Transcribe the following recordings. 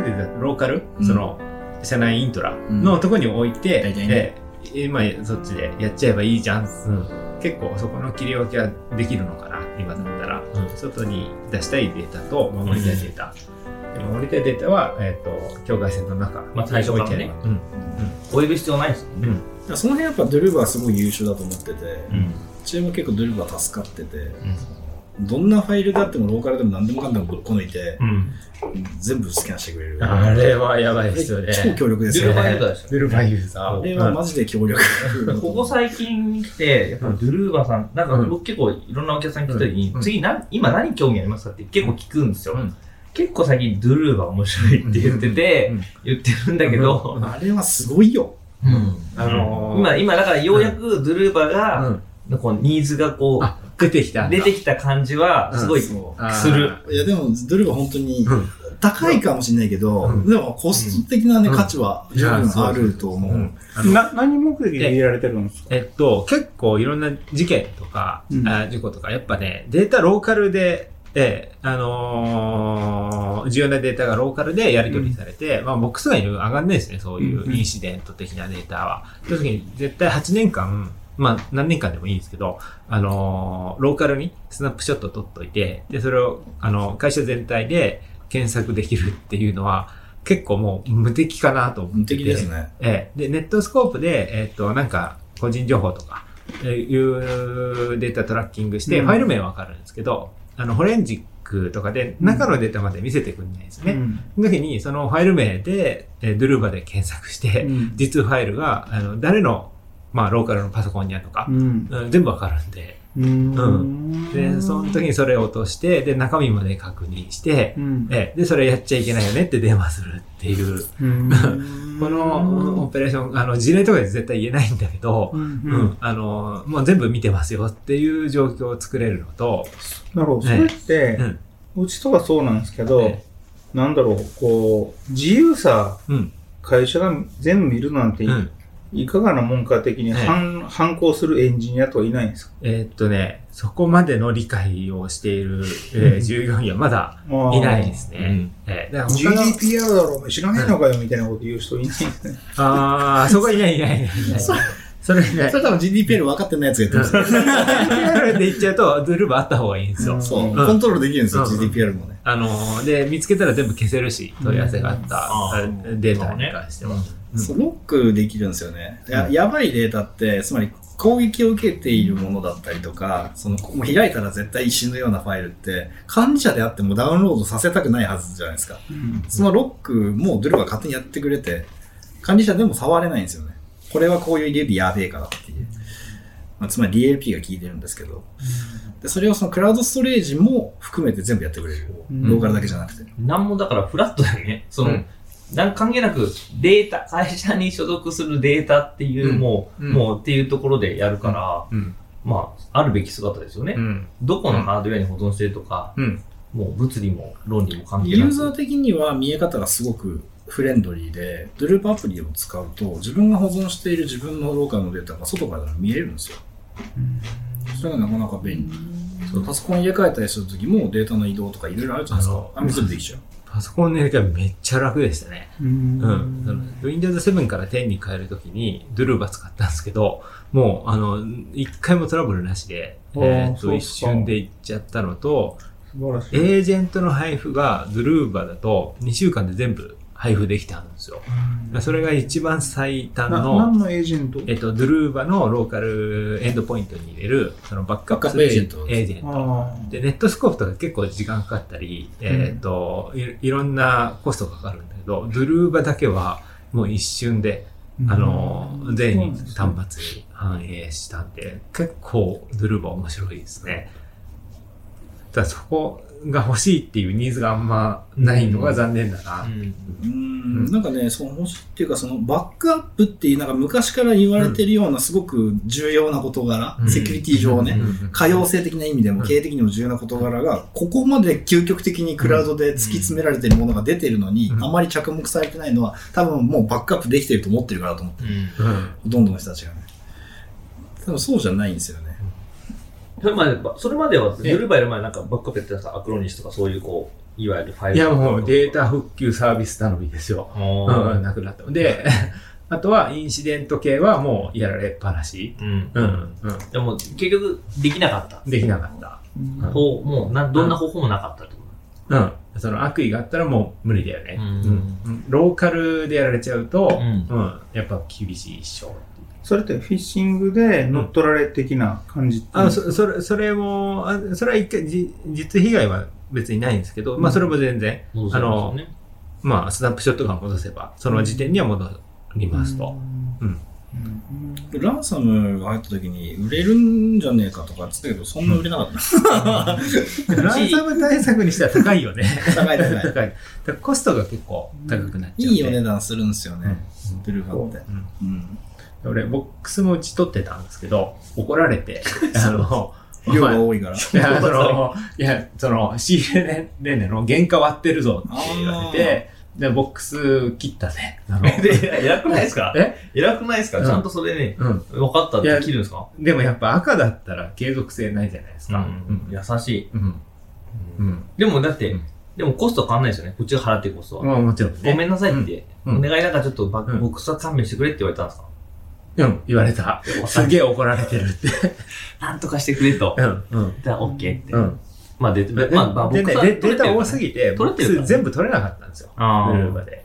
程度ローカル、その社内イントラのところに置いて、今そっちでやっちゃえばいいじゃん。結構そこの切り分けはできるのかな、今だったら。外に出したいデータと守りたいデータ。守りたいデータは、境界線の中、最初からね、追える必要ないですもんね。その辺やっぱドゥルーバーすごい優秀だと思ってて、チーム結構ドゥルーバー助かってて、どんなファイルだってもローカルでも何でもかんでもこねて、全部スキャンしてくれる。あれはやばいですよね。超強力ですよね。ドゥルーバーユーザー。あれはマジで強力。ここ最近来て、やっぱドゥルーバーさん、なんか僕結構いろんなお客さん来た時に、次今何興味ありますかって結構聞くんですよ。結構最近ドゥルーバー面白いって言ってて、言ってるんだけど。あれはすごいよ。今だからようやくドゥルーバーが、ニーズがこう、出てきた感じはすごいする。いやでもドゥルーバー本当に高いかもしれないけど、でもコスト的なね価値は十分あると思う。何目的で入れられてるんですか？結構いろんな事件とか事故とかやっぱね、データローカルで重要なデータがローカルでやり取りされて、ボックスがいろいろ上がんないですね、そういうインシデント的なデータは。そういう時に絶対8年間、何年間でもいいんですけど、ローカルにスナップショットを撮っといて、で、それを、会社全体で検索できるっていうのは、結構もう無敵かなと思って。無敵ですね。で、ネットスコープで、個人情報とか、いうデータトラッキングして、ファイル名わかるんですけど、フォレンジックとかで中のデータまで見せてくれないですね。その時に、そのファイル名で、ドゥルーバで検索して、実ファイルが、誰の、ローカルのパソコンにあるとか、全部わかるんで、で、その時にそれを落として、で、中身まで確認して、で、それやっちゃいけないよねって電話するっていう、このオペレーション、事例とかで絶対言えないんだけど、もう全部見てますよっていう状況を作れるのと、なるほど、それって、うちとかそうなんですけど、自由さ、会社が全部見るなんていい。いかがなもんか的に反抗するエンジニアとはいないんですか？そこまでの理解をしている、従業員はまだいないですね。GDPR だろう、知らないのかよみたいなこと言う人いないですね。ああ、そこはいないいないいない。それ多分 GDPR 分かってないやつが言ってますね。GDPR で言っちゃうと、ドゥルーバーあった方がいいんですよ。そう。コントロールできるんですよ、GDPR もね。で、見つけたら全部消せるし、問い合わせがあったデータに関しては。ロックできるんですよね。やばいデータって、つまり攻撃を受けているものだったりとか、もう開いたら絶対死ぬようなファイルって、管理者であってもダウンロードさせたくないはずじゃないですか。そのロックもドゥルーバーが勝手にやってくれて、管理者でも触れないんですよね。これはこういう理由でやべえからっていう。つまり DLP が効いてるんですけど。で、それをそのクラウドストレージも含めて全部やってくれる。ローカルだけじゃなくて。なんもだからフラットだよね。関係なくデータ、会社に所属するデータっていう、もうっていうところでやるから、あるべき姿ですよね。どこのハードウェアに保存してるとか、もう物理も論理も関係ない。ユーザー的には見え方がすごくフレンドリーで、ドゥルーバーアプリを使うと、自分が保存している自分のローカルのデータが外から見えるんですよ。それがなかなか便利。パソコン入れ替えたりするときもデータの移動とかいろいろあるじゃないですか。全部できちゃう。パソコンの入れ替えめっちゃ楽でしたね。Windows 7から10に変えるときにドゥルーバ使ったんですけど、もう一回もトラブルなしで、一瞬でいっちゃったのと、エージェントの配布がドゥルーバだと2週間で全部配布できたんですよ。それが一番最短の。何のエージェント？ドゥルーバのローカルエンドポイントに入れる、バックアップエージェント。で、ネットスコープとか結構時間かかったり、いろんなコストかかるんだけど、ドゥルーバだけはもう一瞬で、全端末に反映したんで、結構ドゥルーバ面白いですね。ただそこが欲しいっていうニーズがあんまないのが残念だな。なんかね、その欲しいっていうか、バックアップっていう、なんか昔から言われてるようなすごく重要な事柄、セキュリティ上ね、可用性的な意味でも経営的にも重要な事柄が、ここまで究極的にクラウドで突き詰められてるものが出てるのに、あまり着目されてないのは、多分もうバックアップできてると思ってるからと思ってる。ほとんどの人たちがね。多分そうじゃないんですよね。それまではゆるばやる前なんかバックアップやってたんですか、Acronisとかそういうこういわゆるファイル。いやもうデータ復旧サービス頼みですよ。なくなったので。あとはインシデント系はもうやられっぱなし。でも結局できなかった。できなかった。もうどんな方法もなかったってこと。その悪意があったらもう無理だよね。ローカルでやられちゃうと、やっぱ厳しいっしょ。それってフィッシングで乗っ取られ的な感じっていうの？それも、それは一回実被害は別にないんですけど、まあそれも全然、まあスナップショットが戻せば、その時点には戻る。見ますと、ランサムが入った時に売れるんじゃねえかとかっつったけどそんな売れなかった、ランサム対策にしては高いよね。高いだコストが結構高くなっちゃう、いいお値段するんですよね、ブルーハーって、俺ボックスもうち取ってたんですけど怒られて量が多いから。いや、その仕入れ年々の原価割ってるぞって言われてで、ボックス切ったね。偉くないですか？偉くないですか？ちゃんとそれね、分かったって切るんですか？でもやっぱ赤だったら継続性ないじゃないですか。優しい。でもだって、でもコスト変わんないですよね。こっちが払ってるコストは。もちろん。ごめんなさいって。お願いだからちょっとボックスは勘弁してくれって言われたんですか？言われた。すげえ怒られてるって。なんとかしてくれと。じゃあ OK って。まあ、データ多すぎて、ボックス全部取れなかったんですよ、ブルーバで。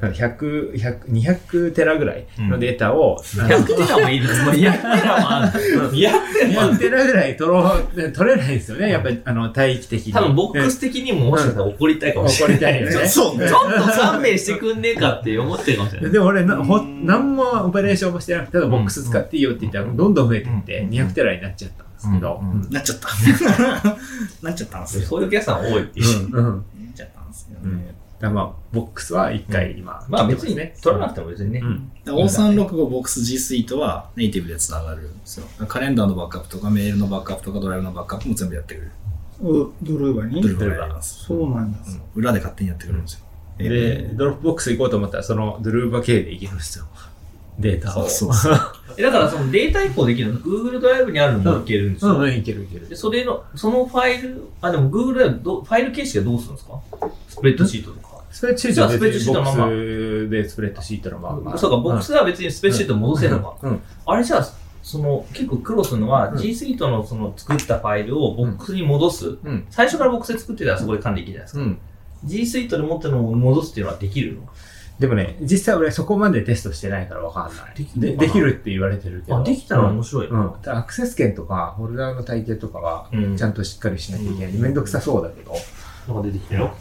200テラぐらいのデータを。200テラもいいです。200テラぐらい取れないですよね、やっぱり帯域的に。多分、ボックス的にももしかしたら怒りたいかもしれない。怒りたいよね。ちょっと勘弁してくんねえかって思ってるかもしれない。でも俺、何もオペレーションもしてなくて、ただボックス使っていいよって言ったら、どんどん増えていって、200テラになっちゃった。なっちゃったんですよ。そういうケースが多いっていう。なっちゃったんですよね。だからまあ、ボックスは一回今。まあ別にね、取らなくても別にね。O365 ボックス G Suite はネイティブでつながるんですよ。カレンダーのバックアップとかメールのバックアップとかドライブのバックアップも全部やってくれる。ドライバーに？ドライバーあります。そうなんです。裏で勝手にやってくれるんですよ。で、ドロップボックス行こうと思ったら、そのドルーバ系で行けるんですよ。データを。だからそのデータ移行できるの Google ドライブにあるのもいけるんですよ。いけるでそのファイル、でも Google ドライブファイル形式はどうするんですか？スプレッドシートとか。スプレッドシートは別にボックスでスプレッドシートのまま。そうか、ボックスは別にスプレッドシート戻せるのか。あれじゃあ、その結構苦労するのは G Suite のその作ったファイルをボックスに戻す。最初からボックスで作ってたらそこで管理できるじゃないですか。G Suite で持ってるのを戻すっていうのはできるの？でもね、実際俺そこまでテストしてないから分かんない。できるって言われてるけど。できたら面白い。アクセス権とか、フォルダーの体系とかは、ちゃんとしっかりしなきゃいけない。めんどくさそうだけど。なんか出てきたよ。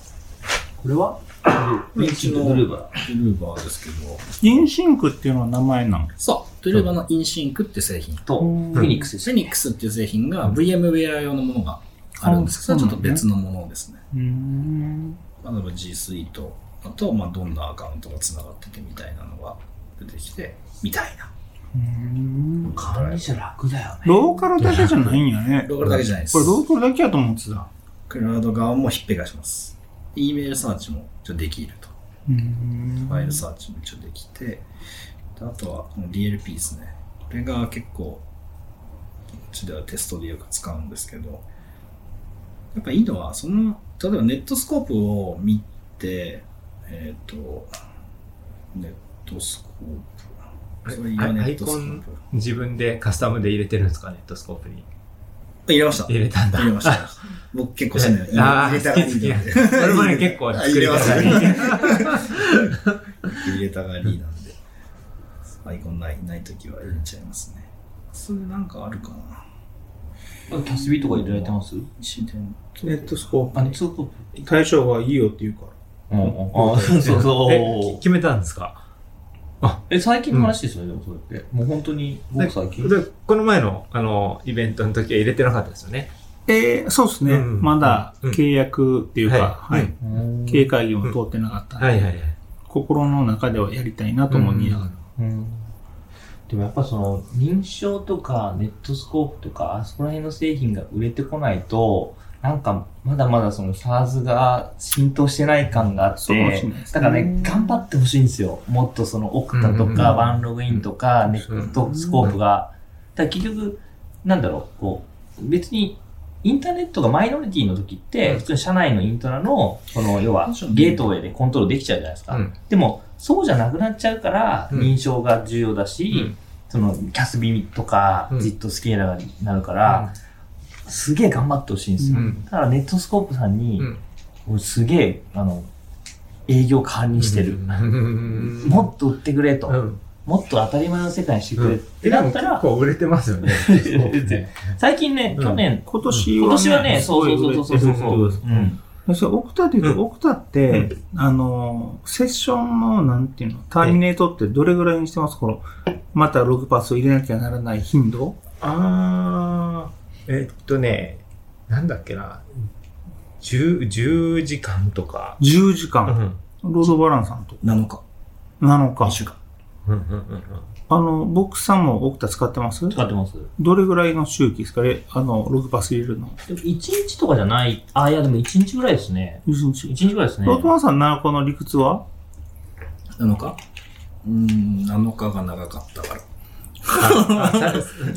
これはインシンクドルーバー。ドルーバーですけど。インシンクっていうのは名前なの？そう。ドルーバーのインシンクって製品と、フェニックス。フェニックスっていう製品が VMWare 用のものがあるんですけど、ちょっと別のものですね。例えば G Suite。あと、まあ、どんなアカウントがつながっててみたいなのが出てきてみたいな。管理者楽だよね。ローカルだけじゃないんやね。ローカルだけじゃないです。これローカルだけやと思ってた。クラウド側もひっぺがします。E メールサーチも一応できると。ファイルサーチも一応できて、あとはこの DLP ですね。これが結構うちではテストでよく使うんですけど、やっぱいいのはその例えばネットスコープを見て。ネットスコープ。アイコン、自分でカスタムで入れてるんですか、ネットスコープに。入れました。入れたんだ。入れました。僕結構してない。入れたがりなんで。それまで結構作りました。入れたがりなんで。アイコンないときは入れちゃいますね。それなんかあるかな。CASBとか入れられてます？ネットスコープ。対象がいいよって言うから。決めたんですか？最近の話ですよね、でもそれって。もう本当に、僕最近。この前のイベントの時は入れてなかったですよね。そうですね。まだ契約っていうか、経営会議も通ってなかったので、心の中ではやりたいなと思いながら。でもやっぱその、認証とかネットスコープとか、あそこら辺の製品が売れてこないと、なんかまだまだその SaaS が浸透してない感があって、だからね、頑張ってほしいんですよ。もっとそのオクタとかワンログインとかネットスコープが。だから結局なんだろう、こう、別に、インターネットがマイノリティの時って、普通に社内のイントラの、その、要は、ゲートウェイでコントロールできちゃうじゃないですか。うん、でも、そうじゃなくなっちゃうから、認証が重要だし、うん、その、CASB とか、JIT スケーラーになるから、うん、すげえ頑張ってほしいんですよ。うん、だから、ネットスコープさんに、うん、すげえ、営業管理してる。もっと売ってくれと。うんもっと当たり前の世界にしてくれってなったら。結構売れてますよね。最近ね、去年、今年はね、そう。それ、オクタで言うと、オクタって、セッションの、なんていうの、ターミネートってどれぐらいにしてますこの、またログパスを入れなきゃならない頻度なんだっけな、10時間とか。10時間。ロードバランスさんと。7日。1週間。僕さんもオクタ使ってます？使ってます。どれぐらいの周期ですかねログパス入れるの。でも1日とかじゃない。あ、いや、でも1日ぐらいですね。1日ぐらいですね。ロートマンさん、7日の理屈は ?7 日7日が長かったから。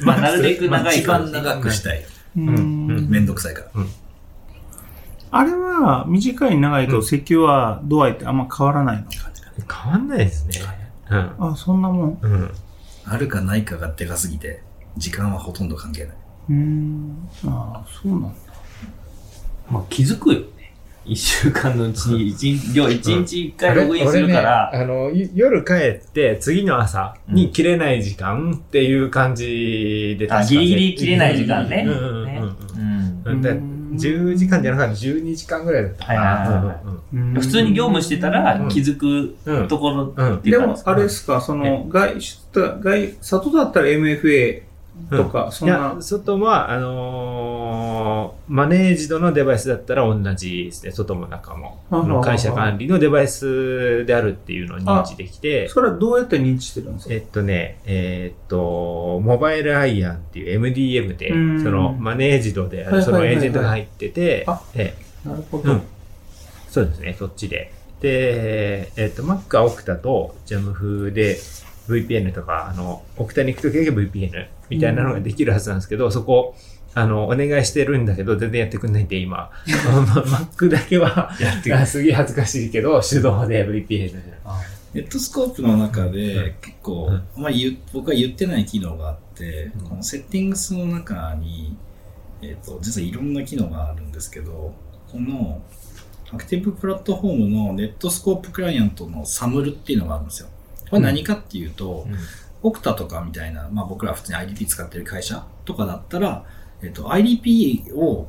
まあ、なるべく長い。一番長くしたい。めんどくさいから。あれは、短い長いとセキュア度合いってあんま変わらないの？変わんないですね。あ、そんなもん、うん、あるかないかがでかすぎて時間はほとんど関係ない。ああ、そうなんだ。まあ気づくよね。1週間のうちに1日1回ログインするから、ね、夜帰って次の朝に切れない時間っていう感じで、確かにギリギリ切れない時間ね。10時間じゃなくて12時間ぐらいだったかな。普通に業務してたら気づくところっていうか。でもあれですか、その外出、外だったら MFA とか、そんな。いや、外は、マネージドのデバイスだったら同じですね。外も中も。会社管理のデバイスであるっていうのを認知できて。それはどうやって認知してるんですか？モバイルアイアンっていう MDM で、そのマネージドである、そのエージェントが入ってて、なるほど。そうですね、そっちで。で、Mac は Okta と Jamf で VPN とか、Okta に行くときだけ VPN みたいなのができるはずなんですけど、そこ、お願いしてるんだけど、全然やってくんないんで、今。Mac だけは、すげえ恥ずかしいけど、手動で VPN。ネットスコープの中で、結構、僕は言ってない機能があって、このセッティングスの中に、実はいろんな機能があるんですけど、この、アクティブプラットフォームのネットスコープクライアントのサムルっていうのがあるんですよ。これ何かっていうと、オクタとかみたいな、まあ僕ら普通に IDP 使ってる会社とかだったら、IDP を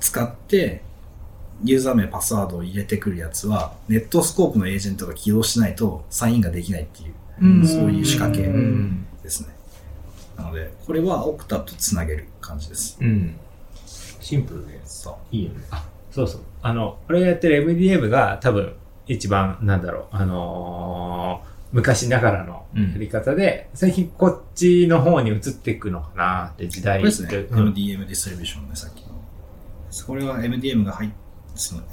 使ってユーザー名、パスワードを入れてくるやつは、ネットスコープのエージェントが起動しないとサインができないっていう、そういう仕掛けですね。なので、これはオクタとつなげる感じです。うん、シンプルで、いいよね。そうそう。俺がやってる MDM が多分一番、昔ながらのやり方で、最近こっちの方に移っていくのかなって時代ですね。MDM ディストリビューションね、さっきの。これは MDM が入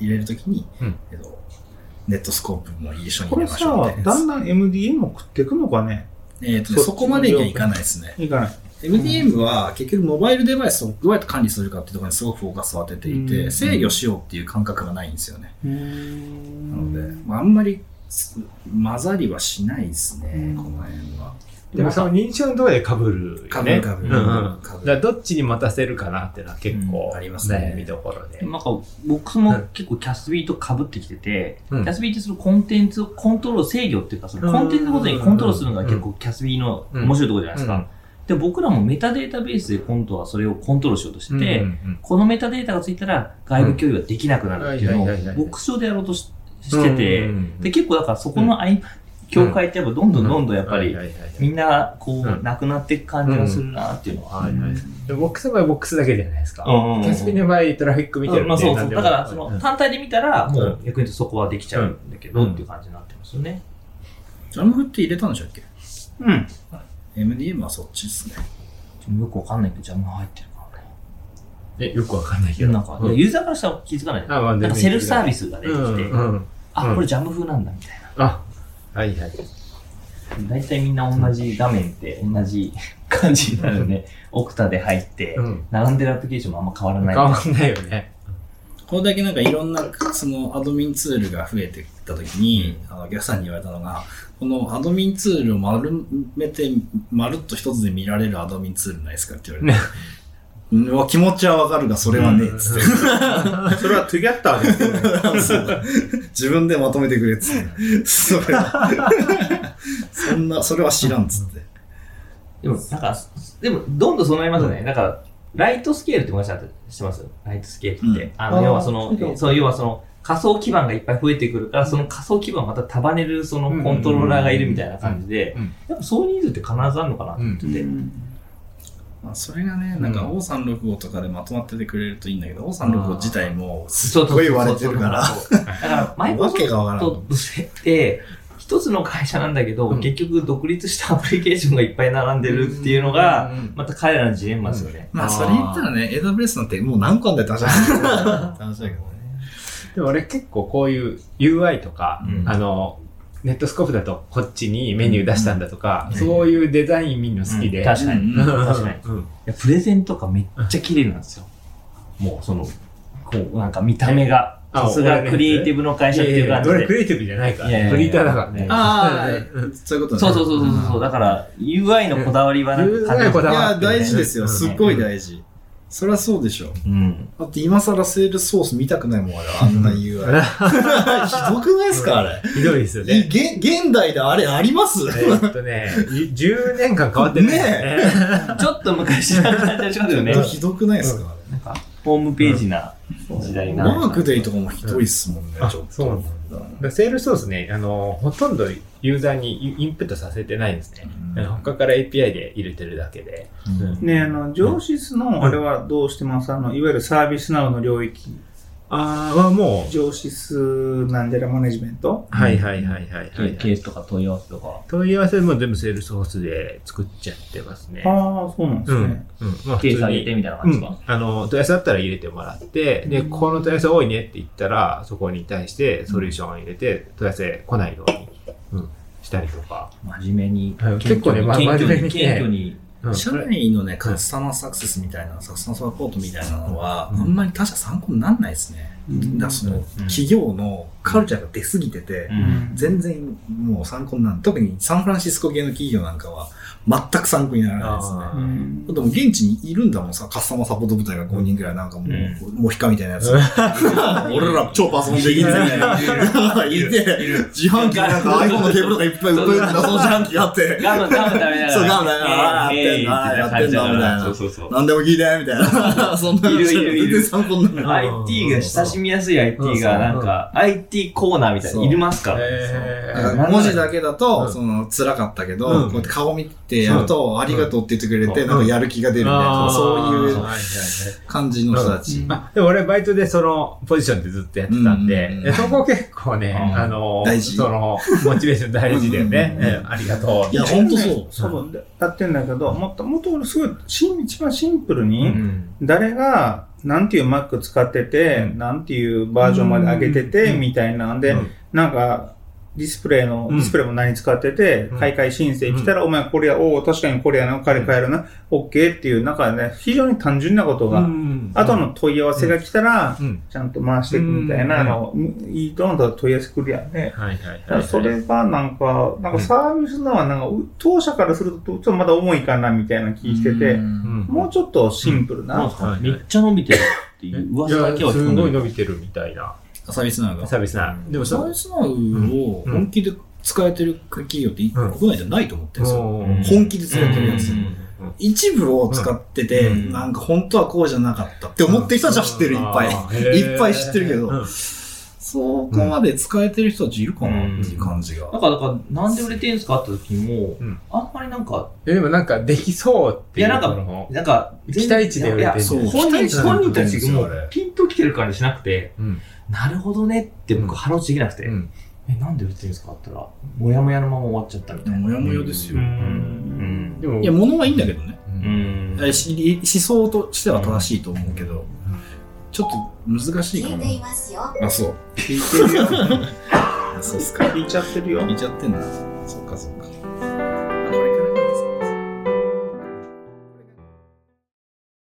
れるときに、ネットスコープも一緒に入れましょうみたいな。これさ、だんだん MDM も食っていくのかね。そこまでにはいかないですね。いかない。MDM は結局モバイルデバイスをどうやって管理するかっていうところにすごくフォーカスを当てていて、制御しようっていう感覚がないんですよね。なので、あんまり混ざりはしないですね、この辺は。でもその認証のところで被るよね。被る。どっちに待たせるかなっていうのは結構悩みどころで。なんか僕も結構 CASB と被ってきてて、CASB ってそのコンテンツをコントロール、制御っていうか、そのコンテンツのことにコントロールするのが結構 CASB の面白いところじゃないですか。で僕らもメタデータベースで今度はそれをコントロールしようとしてて、このメタデータがついたら外部共有ができなくなるっていうのを牧場でやろうとしてて、で結構だからそこの境界ってやっぱどんどんやっぱりみんなこうなくなっていく感じがするなっていうのは。ボックスの場合ボックスだけじゃないですか。CASBの場合トラフィック見てるんで。そうそう。だからその単体で見たらもう逆に言うとそこはできちゃうんだけどっていう感じになってますよね。Jamfって入れたんでしたっけ？うん。MDM はそっちですね。よくわかんないけど、ジャムが入ってるからね。よくわかんないけど。なんか、ユーザーからしたら気づかない。なんかセルフサービスが出てきて、あ、これジャム風なんだみたいな。あ、はいはい。大体みんな同じ画面って同じ感じになるね。オクタで入って、うん、並んでるアプリケーションもあんま変わらない。変わらないよね。これだけなんかいろんなそのアドミンツールが増えてきたときに、皆さんに言われたのが、このアドミンツールを丸めて、まるっと一つで見られるアドミンツールないですかって言われて。気持ちはわかるが、それはねえっつって。それはトゥギャッターですよね。自分でまとめてくれっつって。それは。そんな、それは知らんっつって。でも、どんどんそうなりますよね。うん、なんか、ライトスケールって話してますよ。ライトスケールって。うん、要はその、仮想基盤がいっぱい増えてくるから、その仮想基盤をまた束ねる、そのコントローラーがいるみたいな感じで、やっぱそういうニーズって必ずあるのかなって言ってて。まあ、それがね、なんか O365 とかでまとまっててくれるといいんだけど、O365 自体もすっごい割れてるから。だから、マイクロソフトって、一つの会社なんだけど、結局独立したアプリケーションがいっぱい並んでるっていうのが、また彼らのジレンマですよね。まあ、それ言ったらね、AWS なんてもう何個あんだよって話だけどね。でも俺結構こういう UI とか、ネットスコープだとこっちにメニュー出したんだとか、そういうデザイン見るの好きで、確かに確かに、いやプレゼンとかめっちゃ綺麗なんですよ。もうそのこうなんか見た目がさすがクリエイティブの会社っていう感じで、俺クリエイティブじゃないからクリエイターだからね。そういうことね。そうだから UI のこだわりはなんか感じる。いや大事ですよ。すっごい大事。そりゃそうでしょ。だって今更セールソース見たくないもん、あれ。あんな UI。ひどくないですか、あれ。ひどいですよね。現代であれあります？10年間変わってるね。ちょっと昔な感じがしますよね。ひどくないですか、あれ。なんか、ホームページな時代な。ワークデイとかもひどいっすもんね、ちょっと。そうなんだ。セールソースね、ほとんどユーザーにインプットさせてないんですね。他から API で入れてるだけで。ね、上司のあれはどうしてます？いわゆるサービスなどの領域はもう。上司なんでらマネジメント？はい。ケースとか問い合わせとか。問い合わせも全部セールスホースで作っちゃってますね。ああ、そうなんですね。ケース上げてみたいな感じか。問い合わせだったら入れてもらって、で、この問い合わせ多いねって言ったら、そこに対してソリューションを入れて、問い合わせ来ないように。したりとか。真面目に。結構ね、真面目に。謙虚に。社内のね、カスタマーサクセスみたいな、カスタマーサポートみたいなのは、あんまり他社参考にならないですね。だその、企業のカルチャーが出すぎてて、全然もう参考にならない。特にサンフランシスコ系の企業なんかは、全く参考にならないですね。でも現地にいるんだもんさ、カスタマーサポート部隊が5人ぐらいなんかもう、モヒカみたいなやつ。俺ら超パソコンできるみたいな。いて、自販機なんか iPhone のケーブルとかいっぱい売ってるんだ、その自販機があって。ガムだめだよ。そう、ガムだよ。やってんだ、みたいな。そう。なんでも聞いて、みたいな。そんな。いる。参考にならない。IT が、親しみやすい IT がなんか、IT コーナーみたいな、いりますから。文字だけだと、辛かったけど、こうやって顔見て、やるとありがとうって言ってくれて、なんかやる気が出るみたいな、そういう感じの人たち。でも俺バイトでそのポジションでずっとやってたんで、そこ結構ね、そのモチベーション大事だよね。ありがとう。いや本当そう。そうやってんだけど、もっと俺すごい一番シンプルに誰がなんていう Mac 使ってて、なんていうバージョンまで上げててみたいなんで、なんか。ディスプレイも何使ってて、買い替え申請来たら、お前これや、確かにこれやな、彼買えるな、OK っていう、なんかね、非常に単純なことが、後の問い合わせが来たら、ちゃんと回していくみたいな、いいと思ったら問い合わせ来るやんね。それがなんかサービスのは、なんか、当社からすると、ちょっとまだ重いかな、みたいな気してて、もうちょっとシンプルな。めっちゃ伸びてるっていう噂だけはすごい伸びてるみたいな。サービスナウが。サービスナウ。でもサービスナウを本気で使えてる企業って国内じゃないと思ってるんですよ。本気で使えてるやつ。一部を使ってて、なんか本当はこうじゃなかったって思ってる人たちは知ってる、いっぱい。いっぱい知ってるけど、そこまで使えてる人たちいるかなっていう感じが。だから、なんで売れてるんですかって時も、あんまりなんか。でもなんかできそうっていう。いやなんか、期待値で売れてる。本人たちもピンと来てる感じしなくて、なるほどねって僕腹落ちできなくて、なんで売ってるんですかって言ったら、もやもやのまま終わっちゃったみたいな。もやもやですよ。いや、物はいいんだけどね。思想としては正しいと思うけど、ちょっと難しいかな。聞いていますよ。あ、そう。聞いてるよ。そうっすか。聞いちゃってるよ。聞いちゃってんだ。そっかそっか。